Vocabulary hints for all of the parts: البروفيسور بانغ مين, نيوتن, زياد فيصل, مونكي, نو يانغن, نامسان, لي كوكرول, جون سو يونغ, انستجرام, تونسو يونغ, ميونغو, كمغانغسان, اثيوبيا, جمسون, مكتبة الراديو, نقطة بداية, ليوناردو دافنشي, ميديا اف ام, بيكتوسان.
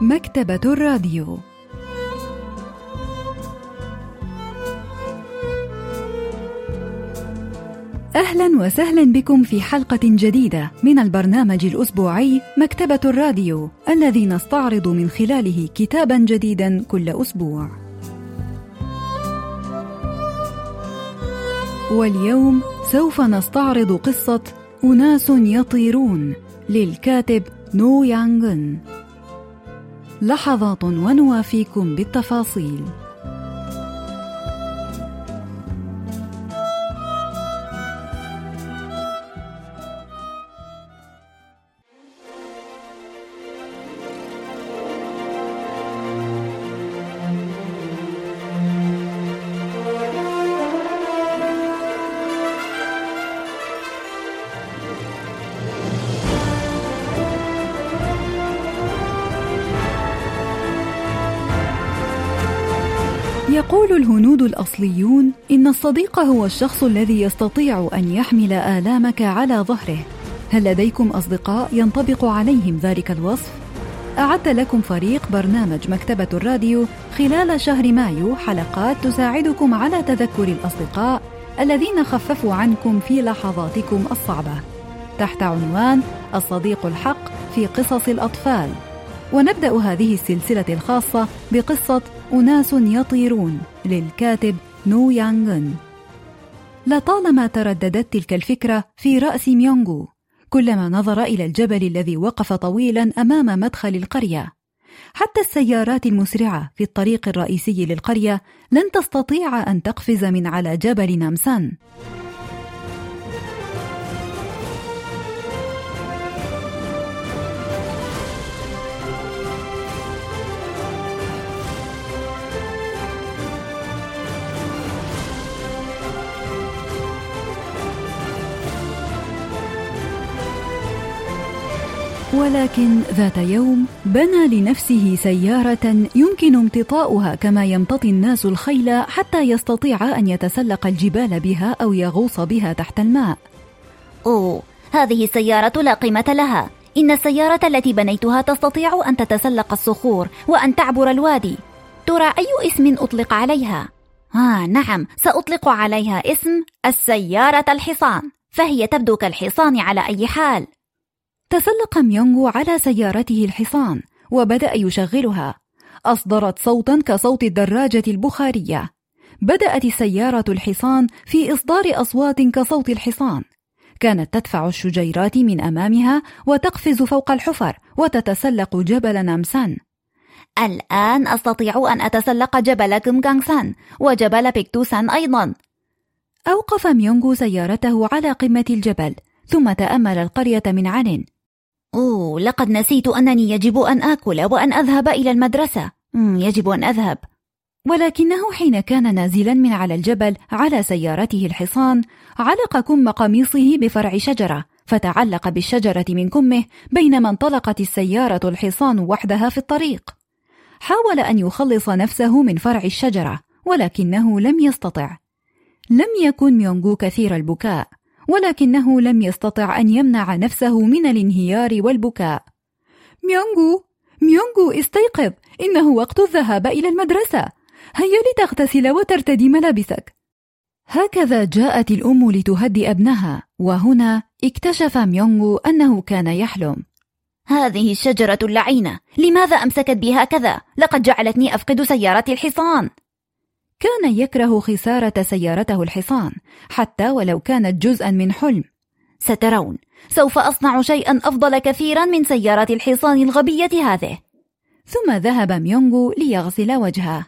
مكتبة الراديو. أهلا وسهلا بكم في حلقة جديدة من البرنامج الأسبوعي مكتبة الراديو، الذي نستعرض من خلاله كتابا جديدا كل أسبوع. واليوم سوف نستعرض قصة أناس يطيرون للكاتب نو يانغن. لحظات ونوافيكم بالتفاصيل. يقول الهنود الأصليون إن الصديق هو الشخص الذي يستطيع أن يحمل آلامك على ظهره. هل لديكم أصدقاء ينطبق عليهم ذلك الوصف؟ أعدت لكم فريق برنامج مكتبة الراديو خلال شهر مايو حلقات تساعدكم على تذكر الأصدقاء الذين خففوا عنكم في لحظاتكم الصعبة، تحت عنوان الصديق الحق في قصص الأطفال. ونبدأ هذه السلسلة الخاصة بقصة أناس يطيرون للكاتب نو يانغن. لطالما ترددت تلك الفكرة في رأس ميونغو كلما نظر إلى الجبل الذي وقف طويلا أمام مدخل القرية. حتى السيارات المسرعة في الطريق الرئيسي للقرية لن تستطيع أن تقفز من على جبل نامسان. ولكن ذات يوم بنى لنفسه سيارة يمكن امتطاؤها كما يمتطي الناس الخيل حتى يستطيع أن يتسلق الجبال بها أو يغوص بها تحت الماء. أوه، هذه السيارة لا قيمة لها. إن السيارة التي بنيتها تستطيع أن تتسلق الصخور وأن تعبر الوادي. ترى أي اسم أطلق عليها؟ نعم، سأطلق عليها اسم السيارة الحصان، فهي تبدو كالحصان على أي حال. تسلق ميونغو على سيارته الحصان وبدأ يشغلها. أصدرت صوتا كصوت الدراجة البخارية. بدأت السيارة الحصان في إصدار أصوات كصوت الحصان. كانت تدفع الشجيرات من أمامها وتقفز فوق الحفر وتتسلق جبل نامسان. الآن أستطيع أن أتسلق جبل كمغانغسان وجبل بيكتوسان أيضا. أوقف ميونغو سيارته على قمة الجبل ثم تأمل القرية من عن. لقد نسيت أنني يجب أن آكل وأن أذهب إلى المدرسة. يجب أن أذهب. ولكنه حين كان نازلا من على الجبل على سيارته الحصان علق كم قميصه بفرع شجرة فتعلق بالشجرة من كمه، بينما انطلقت السيارة الحصان وحدها في الطريق. حاول أن يخلص نفسه من فرع الشجرة ولكنه لم يستطع. لم يكن ميونغو كثير البكاء ولكنه لم يستطع أن يمنع نفسه من الانهيار والبكاء. ميونغو استيقظ، إنه وقت الذهاب إلى المدرسة. هيا لتغتسل وترتدي ملابسك. هكذا جاءت الأم لتهدئ ابنها، وهنا اكتشف ميونغو أنه كان يحلم. هذه الشجرة اللعينة، لماذا أمسكت بي هكذا؟ لقد جعلتني أفقد سيارتي الحصان. كان يكره خسارة سيارته الحصان حتى ولو كانت جزءا من حلم. سترون، سوف أصنع شيئا أفضل كثيرا من سيارة الحصان الغبية هذه. ثم ذهب ميونغو ليغسل وجهه.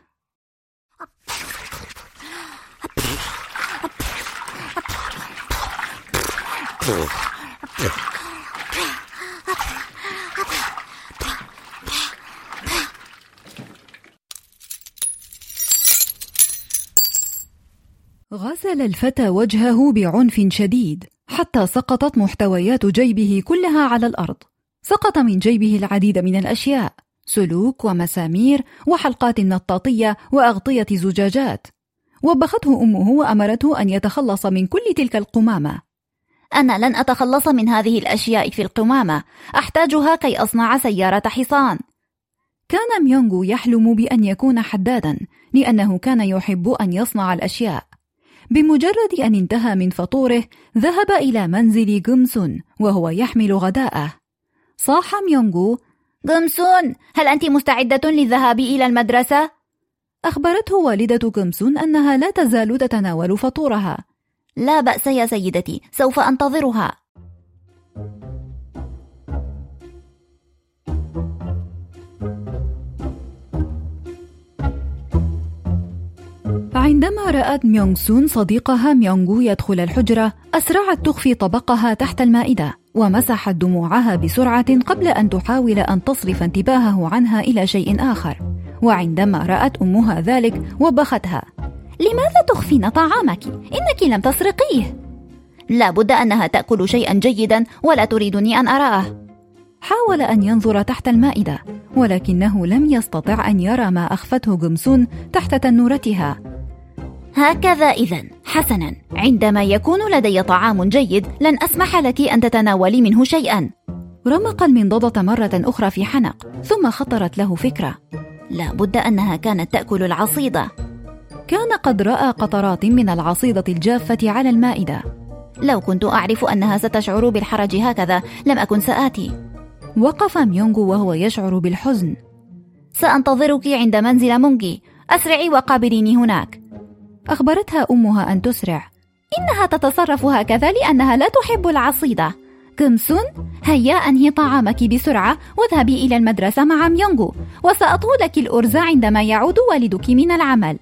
غسل الفتى وجهه بعنف شديد حتى سقطت محتويات جيبه كلها على الأرض. سقط من جيبه العديد من الأشياء، سلوك ومسامير وحلقات نطاطية وأغطية زجاجات. وبخته أمه وأمرته أن يتخلص من كل تلك القمامة. أنا لن أتخلص من هذه الأشياء في القمامة، أحتاجها كي أصنع سيارة حصان. كان ميونغ يحلم بأن يكون حداداً لأنه كان يحب أن يصنع الأشياء. بمجرد أن انتهى من فطوره ذهب إلى منزل جمسون وهو يحمل غداءه. صاح ميونغ: جمسون، هل أنت مستعدة للذهاب إلى المدرسة؟ أخبرته والدة جمسون أنها لا تزال تتناول فطورها. لا بأس يا سيدتي، سوف أنتظرها. عندما رأت ميونغ سون صديقها ميونغ يدخل الحجرة، أسرعت تخفي طبقها تحت المائدة، ومسحت دموعها بسرعة قبل أن تحاول أن تصرف انتباهه عنها إلى شيء آخر. وعندما رأت أمها ذلك وبختها: لماذا تخفين طعامك؟ إنك لم تسرقيه. لابد أنها تأكل شيئا جيدا ولا تريدني أن أراه. حاول أن ينظر تحت المائدة ولكنه لم يستطع أن يرى ما أخفته جمسون تحت تنورتها. هكذا إذن، حسنا، عندما يكون لدي طعام جيد لن أسمح لك أن تتناولي منه شيئا. رمق المنضدة مرة أخرى في حنق، ثم خطرت له فكرة: لابد أنها كانت تأكل العصيدة. كان قد رأى قطرات من العصيدة الجافة على المائدة. لو كنت أعرف أنها ستشعر بالحرج هكذا لم أكن سآتي. وقف ميونغ وهو يشعر بالحزن. سأنتظرك عند منزل مونغي، أسرعي وقابليني هناك. أخبرتها أمها أن تسرع. إنها تتصرف هكذا لأنها لا تحب العصيدة. كمسون، هيا أنهي طعامك بسرعة واذهبي إلى المدرسة مع ميونغ، وسأطهو لك الأرز عندما يعود والدك من العمل.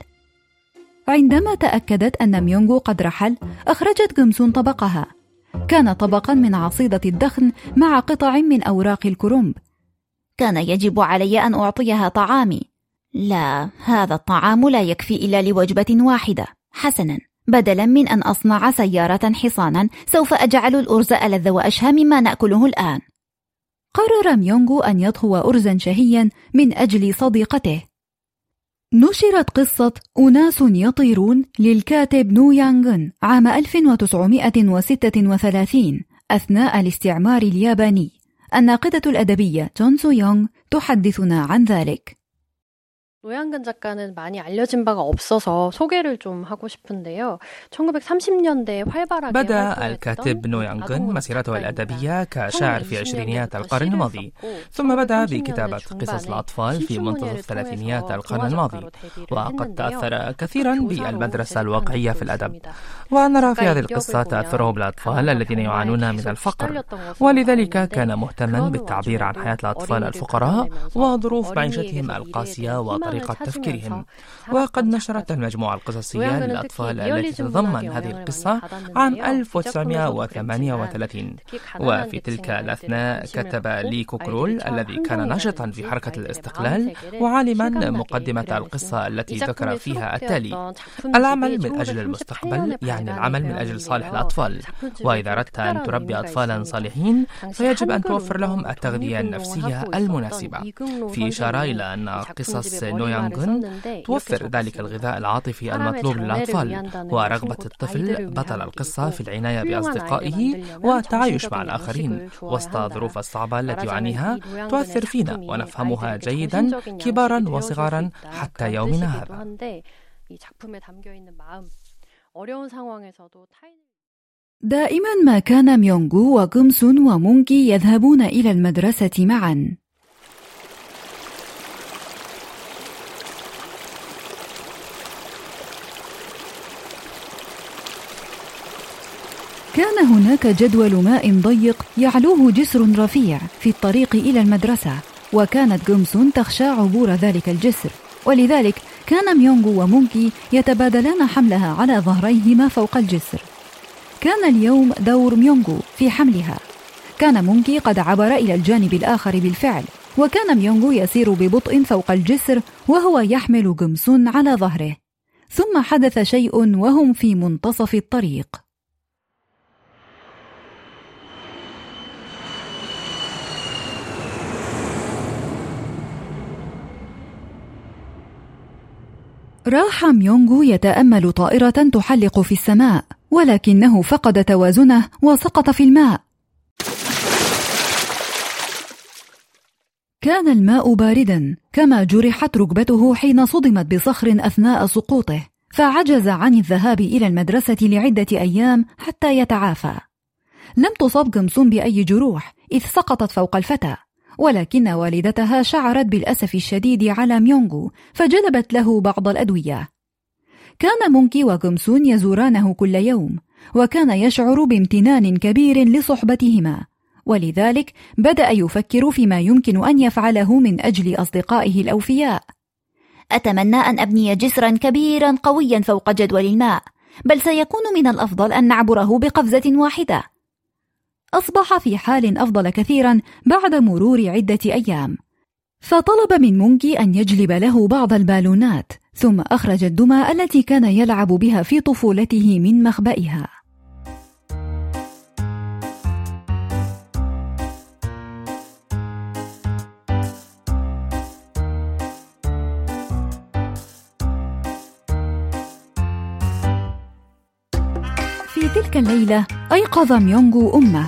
عندما تأكدت أن ميونغ قد رحل، أخرجت كمسون طبقها. كان طبقا من عصيدة الدخن مع قطع من أوراق الكرنب. كان يجب علي أن أعطيها طعامي. لا، هذا الطعام لا يكفي إلا لوجبة واحدة. حسنا، بدلا من أن أصنع سيارة حصانا سوف أجعل الأرز ألذ وأشهى مما نأكله الآن. قرر ميونغ أن يطهو أرزا شهيا من أجل صديقته. نشرت قصة أناس يطيرون للكاتب نو يانغن عام 1936 أثناء الاستعمار الياباني. الناقدة الأدبية تونسو يونغ تحدثنا عن ذلك. 노양근 작가는 많이 알려진 바가 없어서 소개를 좀 하고 싶은데요. 1930년대에 활발하게 بدأ الكاتب نو يانغن مسيرته الأدبية كشاعر في عشرينيات القرن الماضي، ثم بدأ بكتابة قصص الأطفال في منتصف الثلاثينيات القرن الماضي، وقد تأثر كثيرا بالمدرسة الواقعية في الأدب. ونرى في هذه القصة تأثره بالأطفال الذين يعانون من الفقر، ولذلك كان مهتما بالتعبير عن حياة الأطفال الفقراء وظروف معيشتهم القاسية و طريقة تفكيرهم. وقد نشرت المجموعة القصصية للأطفال التي تتضمن هذه القصة عام 1938. وفي تلك الأثناء كتب لي كوكرول الذي كان نشطا في حركة الاستقلال وعالما مقدمة القصة التي ذكر فيها التالي: العمل من أجل المستقبل يعني العمل من أجل صالح الأطفال، وإذا أردت أن تربي أطفالا صالحين فيجب أن توفر لهم التغذية النفسية المناسبة. في إشارة إلى أن قصص نو يانغن توفر ذلك الغذاء العاطفي المطلوب للأطفال ورغبة الطفل بطل القصة في العناية بأصدقائه والتعايش مع الآخرين وسط الظروف الصعبة التي يعانيها. تؤثر فينا ونفهمها جيدا كبارا وصغارا حتى يومنا هذا. دائما ما كان ميونغ وجمسون ومونكي يذهبون إلى المدرسة معا. كان هناك جدول ماء ضيق يعلوه جسر رفيع في الطريق إلى المدرسة، وكانت جمسون تخشى عبور ذلك الجسر، ولذلك كان ميونغ ومونكي يتبادلان حملها على ظهريهما فوق الجسر. كان اليوم دور ميونغ في حملها. كان مونكي قد عبر إلى الجانب الآخر بالفعل، وكان ميونغ يسير ببطء فوق الجسر وهو يحمل جمسون على ظهره. ثم حدث شيء وهم في منتصف الطريق. راح ميونغ يتأمل طائرة تحلق في السماء، ولكنه فقد توازنه وسقط في الماء. كان الماء بارداً، كما جرحت ركبته حين صدمت بصخر أثناء سقوطه، فعجز عن الذهاب إلى المدرسة لعدة أيام حتى يتعافى. لم تصب كمسون بأي جروح إذ سقطت فوق الفتى، ولكن والدتها شعرت بالأسف الشديد على ميونغو فجلبت له بعض الأدوية. كان مونكي وكمسون يزورانه كل يوم، وكان يشعر بامتنان كبير لصحبتهما، ولذلك بدأ يفكر فيما يمكن أن يفعله من أجل أصدقائه الأوفياء. أتمنى أن أبني جسرا كبيرا قويا فوق جدول الماء، بل سيكون من الأفضل أن نعبره بقفزة واحدة. أصبح في حال أفضل كثيرا بعد مرور عدة أيام، فطلب من مونكي أن يجلب له بعض البالونات، ثم أخرج الدمى التي كان يلعب بها في طفولته من مخبئها. في تلك الليلة أيقظ ميونغو أمه.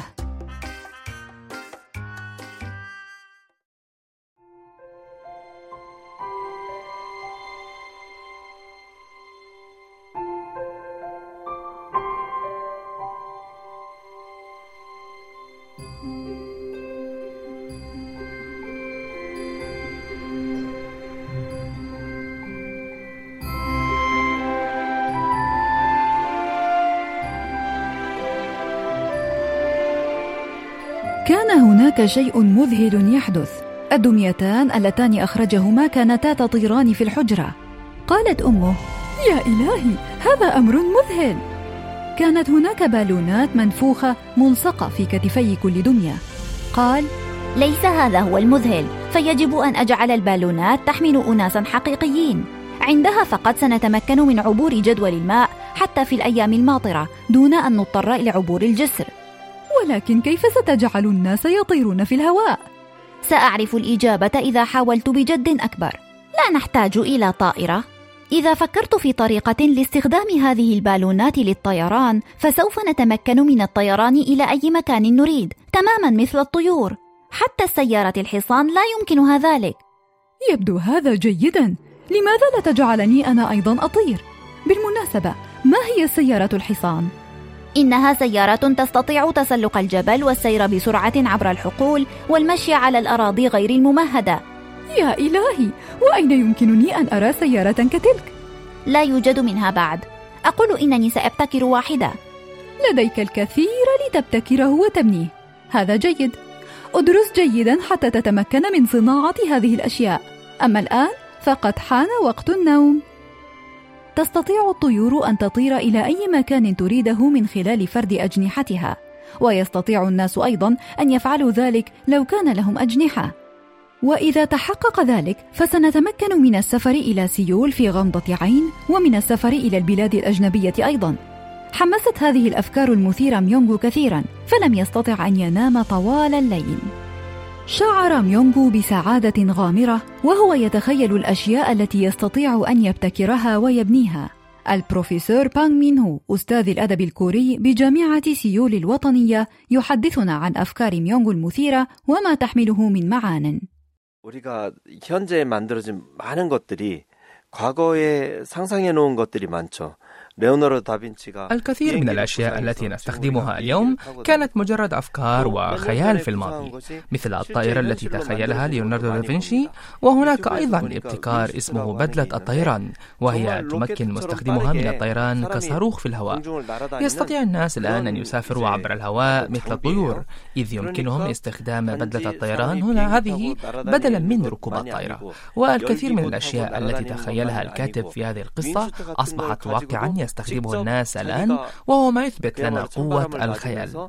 كان هناك شيء مذهل يحدث. الدميتان اللتان أخرجهما كانتا تطيران في الحجرة. قالت أمه: يا إلهي، هذا أمر مذهل. كانت هناك بالونات منفوخة ملصقة في كتفي كل دمية. قال: ليس هذا هو المذهل، فيجب أن أجعل البالونات تحمل أناسا حقيقيين، عندها فقط سنتمكن من عبور جدول الماء حتى في الأيام الماطرة دون أن نضطر إلى عبور الجسر. ولكن كيف ستجعل الناس يطيرون في الهواء؟ سأعرف الإجابة إذا حاولت بجد أكبر. لا نحتاج إلى طائرة. إذا فكرت في طريقة لاستخدام هذه البالونات للطيران، فسوف نتمكن من الطيران إلى أي مكان نريد، تماما مثل الطيور. حتى السيارة الحصان لا يمكنها ذلك. يبدو هذا جيدا. لماذا لا تجعلني أنا أيضا أطير؟ بالمناسبة، ما هي سيارة الحصان؟ إنها سيارة تستطيع تسلق الجبل والسير بسرعة عبر الحقول والمشي على الأراضي غير الممهدة. يا إلهي، وأين يمكنني أن أرى سيارة كتلك؟ لا يوجد منها بعد. أقول إنني سأبتكر واحدة. لديك الكثير لتبتكره وتبنيه. هذا جيد. أدرس جيدا حتى تتمكن من صناعة هذه الأشياء. أما الآن فقد حان وقت النوم. تستطيع الطيور أن تطير إلى أي مكان تريده من خلال فرد أجنحتها، ويستطيع الناس أيضا أن يفعلوا ذلك لو كان لهم أجنحة. وإذا تحقق ذلك فسنتمكن من السفر إلى سيول في غمضة عين، ومن السفر إلى البلاد الأجنبية أيضا. حمست هذه الأفكار المثيرة ميونغو كثيرا، فلم يستطع أن ينام طوال الليل. شعر ميونغو بسعادة غامرة وهو يتخيل الأشياء التي يستطيع أن يبتكرها ويبنيها. البروفيسور بانغ مين، أستاذ الأدب الكوري بجامعة سيول الوطنية، يحدثنا عن أفكار ميونغو المثيرة وما تحمله من معان. 우리가 현재 만들어진 많은 것들이 과거에 상상해 놓은 것들이 많죠. الكثير من الأشياء التي نستخدمها اليوم كانت مجرد أفكار وخيال في الماضي، مثل الطائرة التي تخيلها ليوناردو دافنشي. وهناك أيضا ابتكار اسمه بدلة الطيران، وهي تمكن مستخدمها من الطيران كصاروخ في الهواء. يستطيع الناس الآن أن يسافروا عبر الهواء مثل الطيور، إذ يمكنهم استخدام بدلة الطيران هنا هذه بدلا من ركوب الطائرة. والكثير من الأشياء التي تخيلها الكاتب في هذه القصة أصبحت واقعا يستخدمه الناس الآن، وهو ما يثبت لنا قوة الخيال.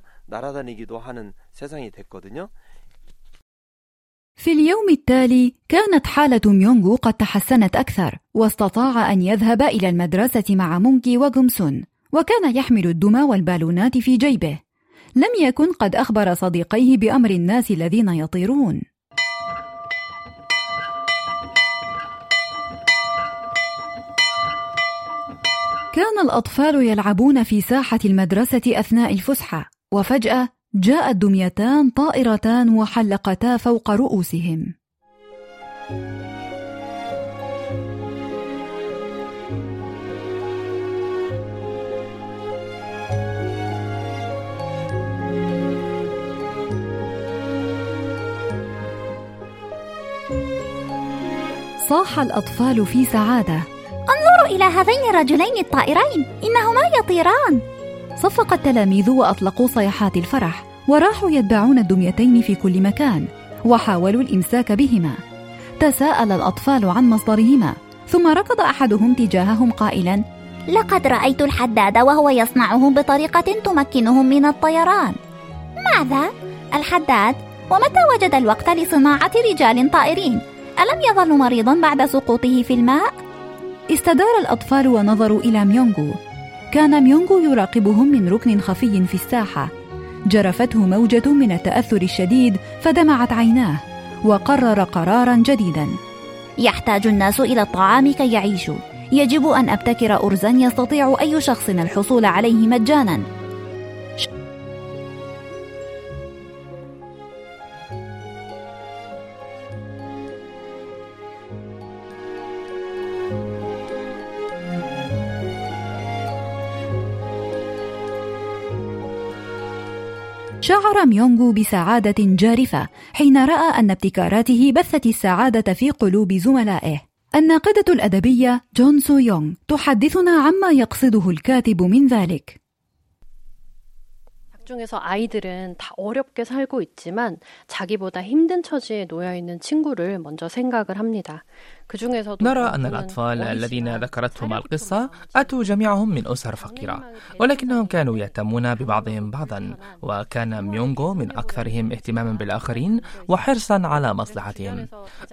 في اليوم التالي كانت حالة ميونغو قد تحسنت أكثر، واستطاع أن يذهب إلى المدرسة مع مونكي وغمسون، وكان يحمل الدمى والبالونات في جيبه. لم يكن قد أخبر صديقيه بأمر الناس الذين يطيرون. كان الأطفال يلعبون في ساحة المدرسة أثناء الفسحة، وفجأة جاءت دميتان طائرتان وحلقتا فوق رؤوسهم. صاح الأطفال في سعادة. انظروا إلى هذين الرجلين الطائرين، إنهما يطيران. صفق التلاميذ وأطلقوا صيحات الفرح، وراحوا يتبعون الدميتين في كل مكان وحاولوا الإمساك بهما. تساءل الأطفال عن مصدرهما، ثم ركض أحدهم تجاههم قائلاً: لقد رأيت الحداد وهو يصنعهم بطريقة تمكنهم من الطيران. ماذا؟ الحداد؟ ومتى وجد الوقت لصناعة رجال طائرين؟ ألم يظل مريضاً بعد سقوطه في الماء؟ استدار الأطفال ونظروا إلى ميونغو. كان ميونغو يراقبهم من ركن خفي في الساحة. جرفته موجة من التأثر الشديد فدمعت عيناه، وقرر قراراً جديداً. يحتاج الناس إلى الطعام كي يعيشوا، يجب أن أبتكر أرزاً يستطيع أي شخص الحصول عليه مجاناً. شعر ميونغو بسعادة جارفة حين رأى أن ابتكاراته بثت السعادة في قلوب زملائه. الناقدة الأدبية جون سو يونغ تحدثنا عما يقصده الكاتب من ذلك. 중에서 아이들은 다 어렵게 살고 있지만 자기보다 힘든 처지에 놓여 있는 친구를 먼저 생각을 합니다. نرى أن الأطفال الذين ذكرتهم القصة أتوا جميعهم من أسر فقيرة، ولكنهم كانوا يهتمون ببعضهم بعضا، وكان ميونغو من أكثرهم اهتماما بالآخرين وحرصا على مصلحتهم.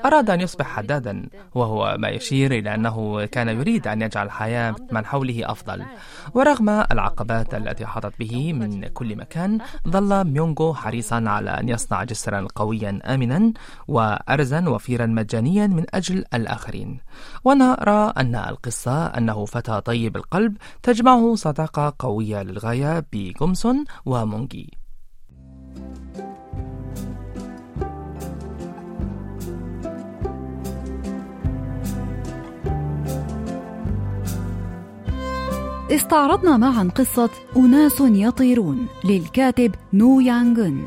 أراد أن يصبح حدادا، وهو ما يشير إلى أنه كان يريد أن يجعل حياة من حوله أفضل، ورغم العقبات التي حاطت به من كل مكان ظل ميونغو حريصا على أن يصنع جسرا قويا آمنا وأرزا وفيرا مجانيا من أجل الآخرين. ونرى أن القصة أنه فتى طيب القلب تجمعه صداقة قوية للغاية بجومسون ومونجي. استعرضنا معا قصة أناس يطيرون للكاتب نو يانغن،